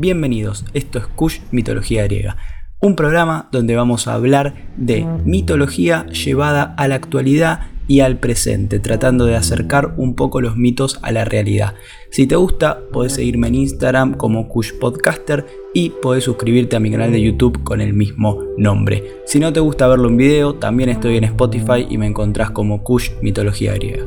Bienvenidos, esto es Kush Mitología Griega, un programa donde vamos a hablar de mitología llevada a la actualidad y al presente, tratando de acercar un poco los mitos a la realidad. Si te gusta, podés seguirme en Instagram como Kush Podcaster y podés suscribirte a mi canal de YouTube con el mismo nombre. Si no te gusta verlo en video, también estoy en Spotify y me encontrás como Kush Mitología Griega.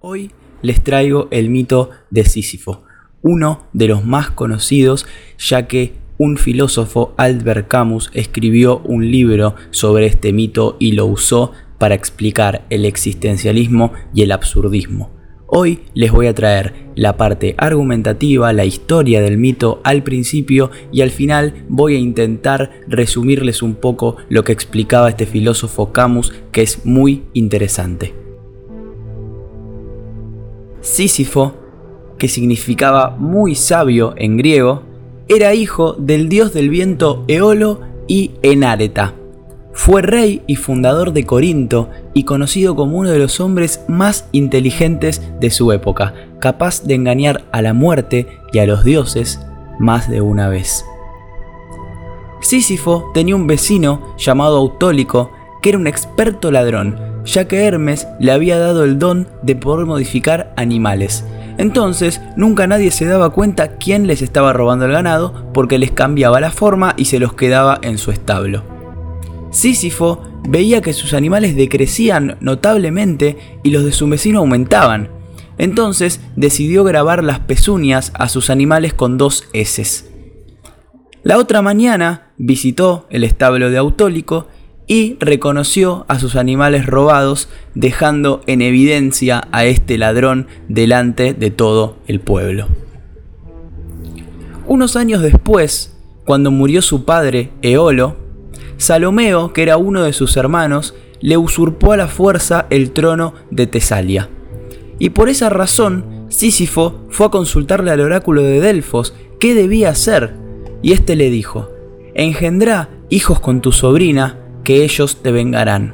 Hoy les traigo el mito de Sísifo, uno de los más conocidos, ya que un filósofo, Albert Camus, escribió un libro sobre este mito y lo usó para explicar el existencialismo y el absurdismo. Hoy les voy a traer la parte argumentativa, la historia del mito al principio, y al final voy a intentar resumirles un poco lo que explicaba este filósofo Camus, que es muy interesante. Sísifo, que significaba muy sabio en griego, era hijo del dios del viento Eolo y Enareta. Fue rey y fundador de Corinto y conocido como uno de los hombres más inteligentes de su época, capaz de engañar a la muerte y a los dioses más de una vez. Sísifo tenía un vecino llamado Autólico, que era un experto ladrón, ya que Hermes le había dado el don de poder modificar animales. Entonces, nunca nadie se daba cuenta quién les estaba robando el ganado, porque les cambiaba la forma y se los quedaba en su establo. Sísifo veía que sus animales decrecían notablemente y los de su vecino aumentaban. Entonces, decidió grabar las pezuñas a sus animales con 2 eses. La otra mañana, visitó el establo de Autólico y reconoció a sus animales robados, dejando en evidencia a este ladrón delante de todo el pueblo. Unos años después, cuando murió su padre Eolo, Salomeo, que era uno de sus hermanos, le usurpó a la fuerza el trono de Tesalia. Y por esa razón, Sísifo fue a consultarle al oráculo de Delfos qué debía hacer, y este le dijo: engendrá hijos con tu sobrina, que ellos te vengarán.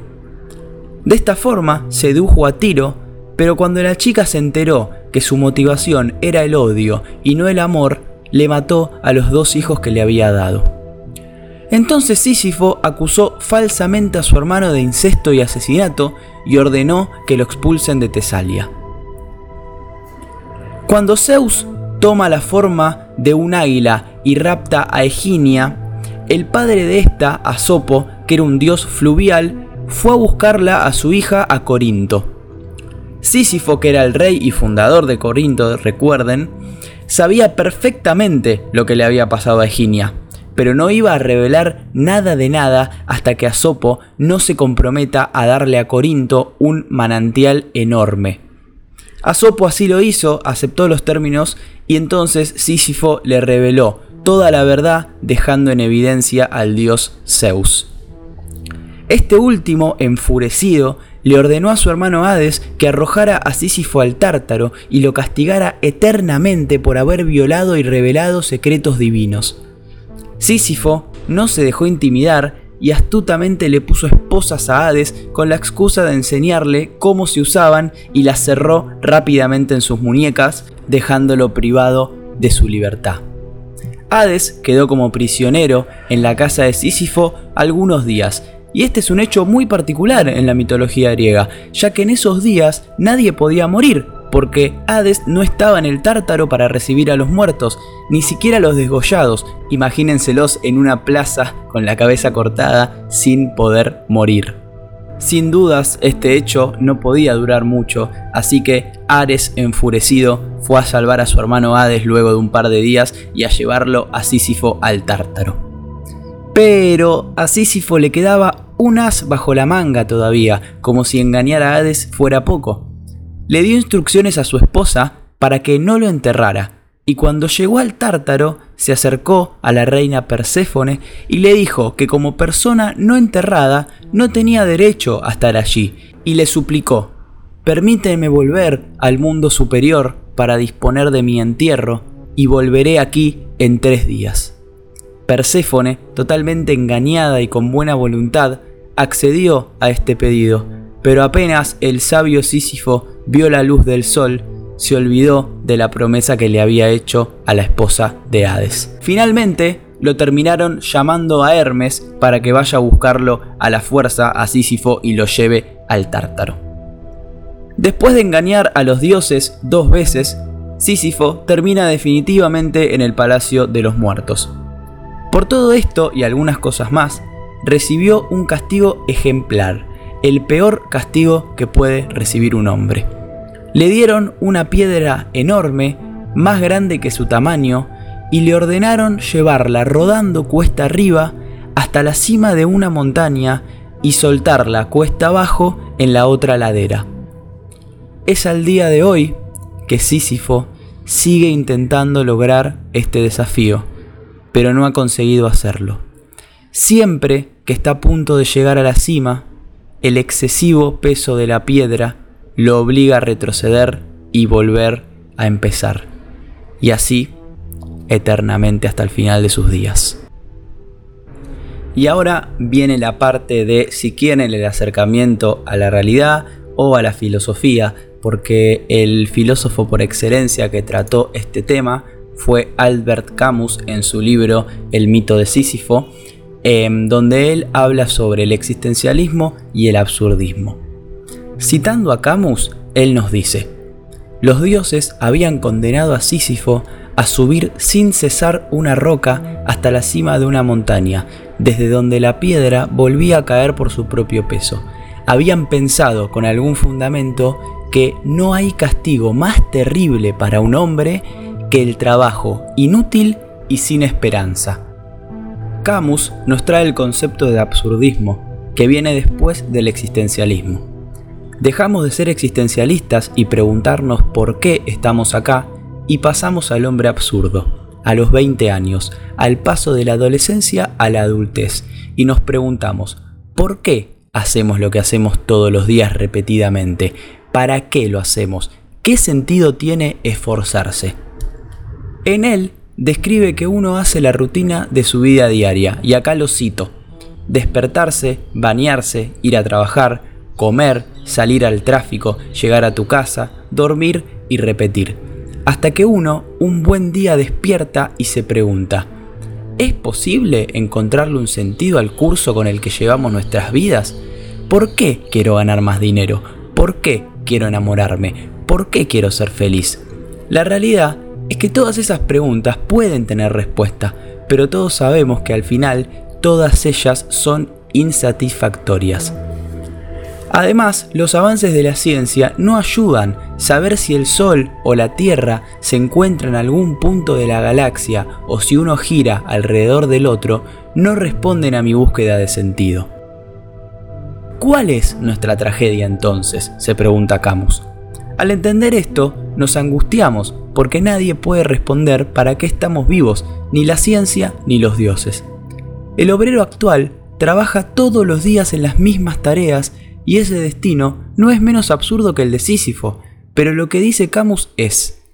De esta forma sedujo a Tiro, pero cuando la chica se enteró que su motivación era el odio y no el amor, le mató a los 2 hijos que le había dado. Entonces Sísifo acusó falsamente a su hermano de incesto y asesinato y ordenó que lo expulsen de Tesalia. Cuando Zeus toma la forma de un águila y rapta a Eginia, el padre de esta, Asopo, que era un dios fluvial, fue a buscarla a su hija a Corinto. Sísifo, que era el rey y fundador de Corinto, recuerden, sabía perfectamente lo que le había pasado a Eginia, pero no iba a revelar nada de nada hasta que Asopo no se comprometa a darle a Corinto un manantial enorme. Asopo así lo hizo, aceptó los términos, y entonces Sísifo le reveló toda la verdad, dejando en evidencia al dios Zeus. Este último, enfurecido, le ordenó a su hermano Hades que arrojara a Sísifo al Tártaro y lo castigara eternamente por haber violado y revelado secretos divinos. Sísifo no se dejó intimidar y astutamente le puso esposas a Hades con la excusa de enseñarle cómo se usaban, y las cerró rápidamente en sus muñecas, dejándolo privado de su libertad. Hades quedó como prisionero en la casa de Sísifo algunos días, y este es un hecho muy particular en la mitología griega, ya que en esos días nadie podía morir, porque Hades no estaba en el Tártaro para recibir a los muertos, ni siquiera a los desgollados. Imagínenselos en una plaza con la cabeza cortada sin poder morir. Sin dudas, este hecho no podía durar mucho, así que Ares, enfurecido, fue a salvar a su hermano Hades luego de un par de días y a llevarlo a Sísifo al Tártaro. Pero a Sísifo le quedaba un as bajo la manga todavía, como si engañar a Hades fuera poco. Le dio instrucciones a su esposa para que no lo enterrara, y cuando llegó al Tártaro se acercó a la reina Perséfone y le dijo que como persona no enterrada no tenía derecho a estar allí, y le suplicó: «Permíteme volver al mundo superior para disponer de mi entierro, y volveré aquí en 3 días». Perséfone, totalmente engañada y con buena voluntad, accedió a este pedido, pero apenas el sabio Sísifo vio la luz del sol, se olvidó de la promesa que le había hecho a la esposa de Hades. Finalmente, lo terminaron llamando a Hermes para que vaya a buscarlo a la fuerza a Sísifo y lo lleve al Tártaro. Después de engañar a los dioses 2 veces, Sísifo termina definitivamente en el Palacio de los Muertos. Por todo esto y algunas cosas más, recibió un castigo ejemplar, el peor castigo que puede recibir un hombre. Le dieron una piedra enorme, más grande que su tamaño, y le ordenaron llevarla rodando cuesta arriba hasta la cima de una montaña y soltarla cuesta abajo en la otra ladera. Es al día de hoy que Sísifo sigue intentando lograr este desafío, pero no ha conseguido hacerlo. Siempre que está a punto de llegar a la cima, el excesivo peso de la piedra lo obliga a retroceder y volver a empezar. Y así, eternamente hasta el final de sus días. Y ahora viene la parte de si quieren el acercamiento a la realidad o a la filosofía, porque el filósofo por excelencia que trató este tema fue Albert Camus en su libro El mito de Sísifo, donde él habla sobre el existencialismo y el absurdismo. Citando a Camus, él nos dice: los dioses habían condenado a Sísifo a subir sin cesar una roca hasta la cima de una montaña, desde donde la piedra volvía a caer por su propio peso. Habían pensado con algún fundamento que no hay castigo más terrible para un hombre que el trabajo inútil y sin esperanza. Camus nos trae el concepto de absurdismo, que viene después del existencialismo. Dejamos de ser existencialistas y preguntarnos por qué estamos acá y pasamos al hombre absurdo, a los 20 años, al paso de la adolescencia a la adultez, y nos preguntamos ¿por qué hacemos lo que hacemos todos los días repetidamente? ¿Para qué lo hacemos? ¿Qué sentido tiene esforzarse? En él describe que uno hace la rutina de su vida diaria, y acá lo cito: despertarse, bañarse, ir a trabajar, comer, salir al tráfico, llegar a tu casa, dormir y repetir. Hasta que uno, un buen día, despierta y se pregunta: ¿es posible encontrarle un sentido al curso con el que llevamos nuestras vidas? ¿Por qué quiero ganar más dinero? ¿Por qué quiero enamorarme? ¿Por qué quiero ser feliz? La realidad es que todas esas preguntas pueden tener respuesta, pero todos sabemos que al final todas ellas son insatisfactorias. Además, los avances de la ciencia no ayudan. Saber si el Sol o la Tierra se encuentran en algún punto de la galaxia o si uno gira alrededor del otro no responden a mi búsqueda de sentido. ¿Cuál es nuestra tragedia entonces?, se pregunta Camus. Al entender esto, nos angustiamos porque nadie puede responder para qué estamos vivos, ni la ciencia ni los dioses. El obrero actual trabaja todos los días en las mismas tareas y ese destino no es menos absurdo que el de Sísifo, pero lo que dice Camus es: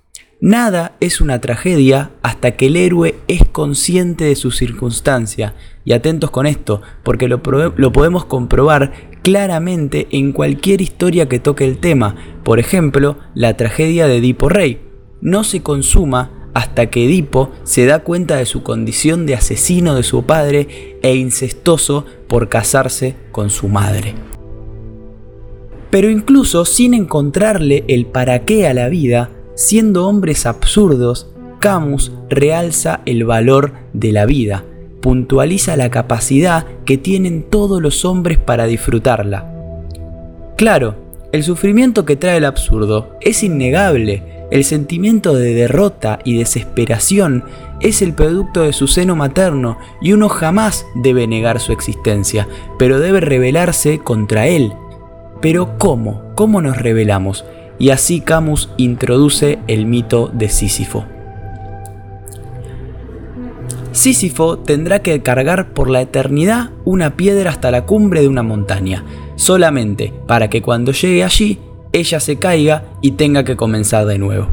nada es una tragedia hasta que el héroe es consciente de su circunstancia, y atentos con esto porque lo podemos comprobar claramente en cualquier historia que toque el tema. Por ejemplo, la tragedia de Edipo Rey no se consuma hasta que Edipo se da cuenta de su condición de asesino de su padre e incestuoso por casarse con su madre. Pero incluso sin encontrarle el para qué a la vida, siendo hombres absurdos, Camus realza el valor de la vida. Puntualiza la capacidad que tienen todos los hombres para disfrutarla. Claro, el sufrimiento que trae el absurdo es innegable. El sentimiento de derrota y desesperación es el producto de su seno materno y uno jamás debe negar su existencia, pero debe rebelarse contra él. Pero ¿cómo? ¿Cómo nos rebelamos? Y así Camus introduce el mito de Sísifo. Sísifo tendrá que cargar por la eternidad una piedra hasta la cumbre de una montaña, solamente para que cuando llegue allí, ella se caiga y tenga que comenzar de nuevo.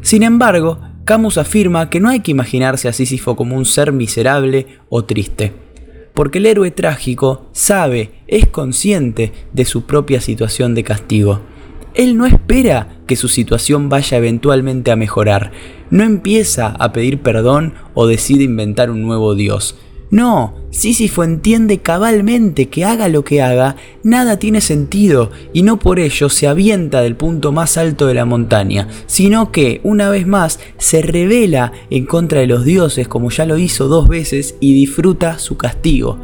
Sin embargo, Camus afirma que no hay que imaginarse a Sísifo como un ser miserable o triste, porque el héroe trágico sabe, es consciente de su propia situación de castigo. Él no espera que su situación vaya eventualmente a mejorar, no empieza a pedir perdón o decide inventar un nuevo dios. No, Sísifo entiende cabalmente que haga lo que haga, nada tiene sentido y no por ello se avienta del punto más alto de la montaña, sino que, una vez más, se rebela en contra de los dioses como ya lo hizo 2 veces y disfruta su castigo.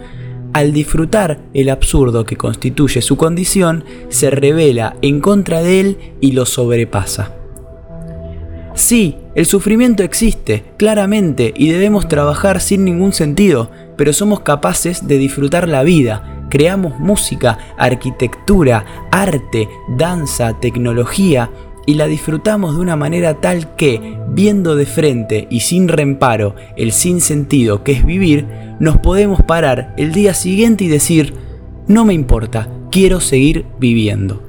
Al disfrutar el absurdo que constituye su condición, se rebela en contra de él y lo sobrepasa. Sí, el sufrimiento existe, claramente, y debemos trabajar sin ningún sentido, pero somos capaces de disfrutar la vida. Creamos música, arquitectura, arte, danza, tecnología, y la disfrutamos de una manera tal que, viendo de frente y sin reparo el sinsentido que es vivir, nos podemos parar el día siguiente y decir, no me importa, quiero seguir viviendo.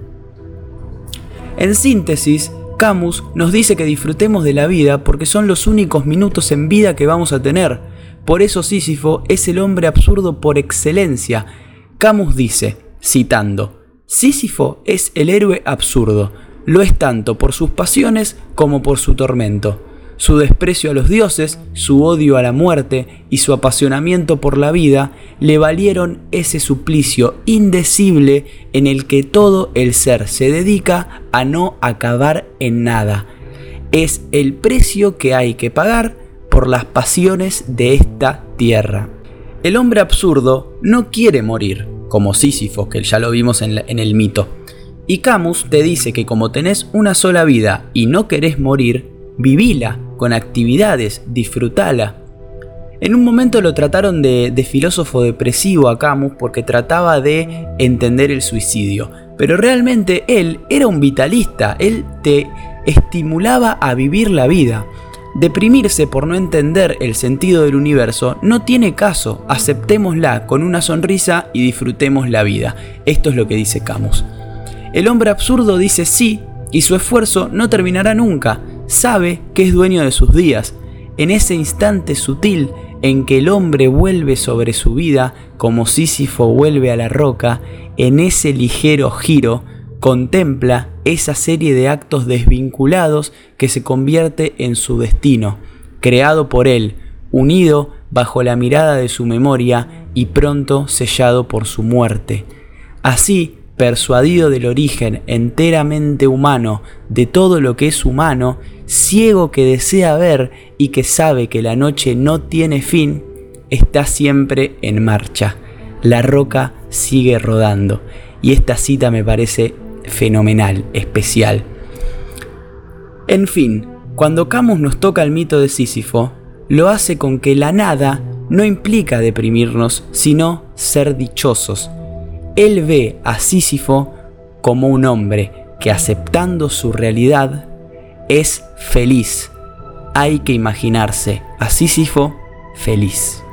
En síntesis, Camus nos dice que disfrutemos de la vida porque son los únicos minutos en vida que vamos a tener. Por eso Sísifo es el hombre absurdo por excelencia. Camus dice, citando, Sísifo es el héroe absurdo, lo es tanto por sus pasiones como por su tormento, su desprecio a los dioses, su odio a la muerte y su apasionamiento por la vida le valieron ese suplicio indecible en el que todo el ser se dedica a no acabar en nada. Es el precio que hay que pagar por las pasiones de esta tierra. El hombre absurdo no quiere morir, como Sísifo, que ya lo vimos en el mito. Y Camus te dice que como tenés una sola vida y no querés morir, vivila con actividades, disfrutala. En un momento lo trataron de filósofo depresivo a Camus porque trataba de entender el suicidio, pero realmente él era un vitalista, él te estimulaba a vivir la vida. Deprimirse por no entender el sentido del universo no tiene caso, aceptémosla con una sonrisa y disfrutemos la vida. Esto es lo que dice Camus. El hombre absurdo dice sí y su esfuerzo no terminará nunca. Sabe que es dueño de sus días, en ese instante sutil en que el hombre vuelve sobre su vida como Sísifo vuelve a la roca, en ese ligero giro contempla esa serie de actos desvinculados que se convierte en su destino, creado por él, unido bajo la mirada de su memoria y pronto sellado por su muerte. Así, persuadido del origen enteramente humano de todo lo que es humano, ciego que desea ver y que sabe que la noche no tiene fin, está siempre en marcha. La roca sigue rodando. Y esta cita me parece fenomenal, especial. En fin, cuando Camus nos toca el mito de Sísifo, lo hace con que la nada no implica deprimirnos, sino ser dichosos. Él ve a Sísifo como un hombre que, aceptando su realidad, es feliz. Hay que imaginarse a Sísifo feliz.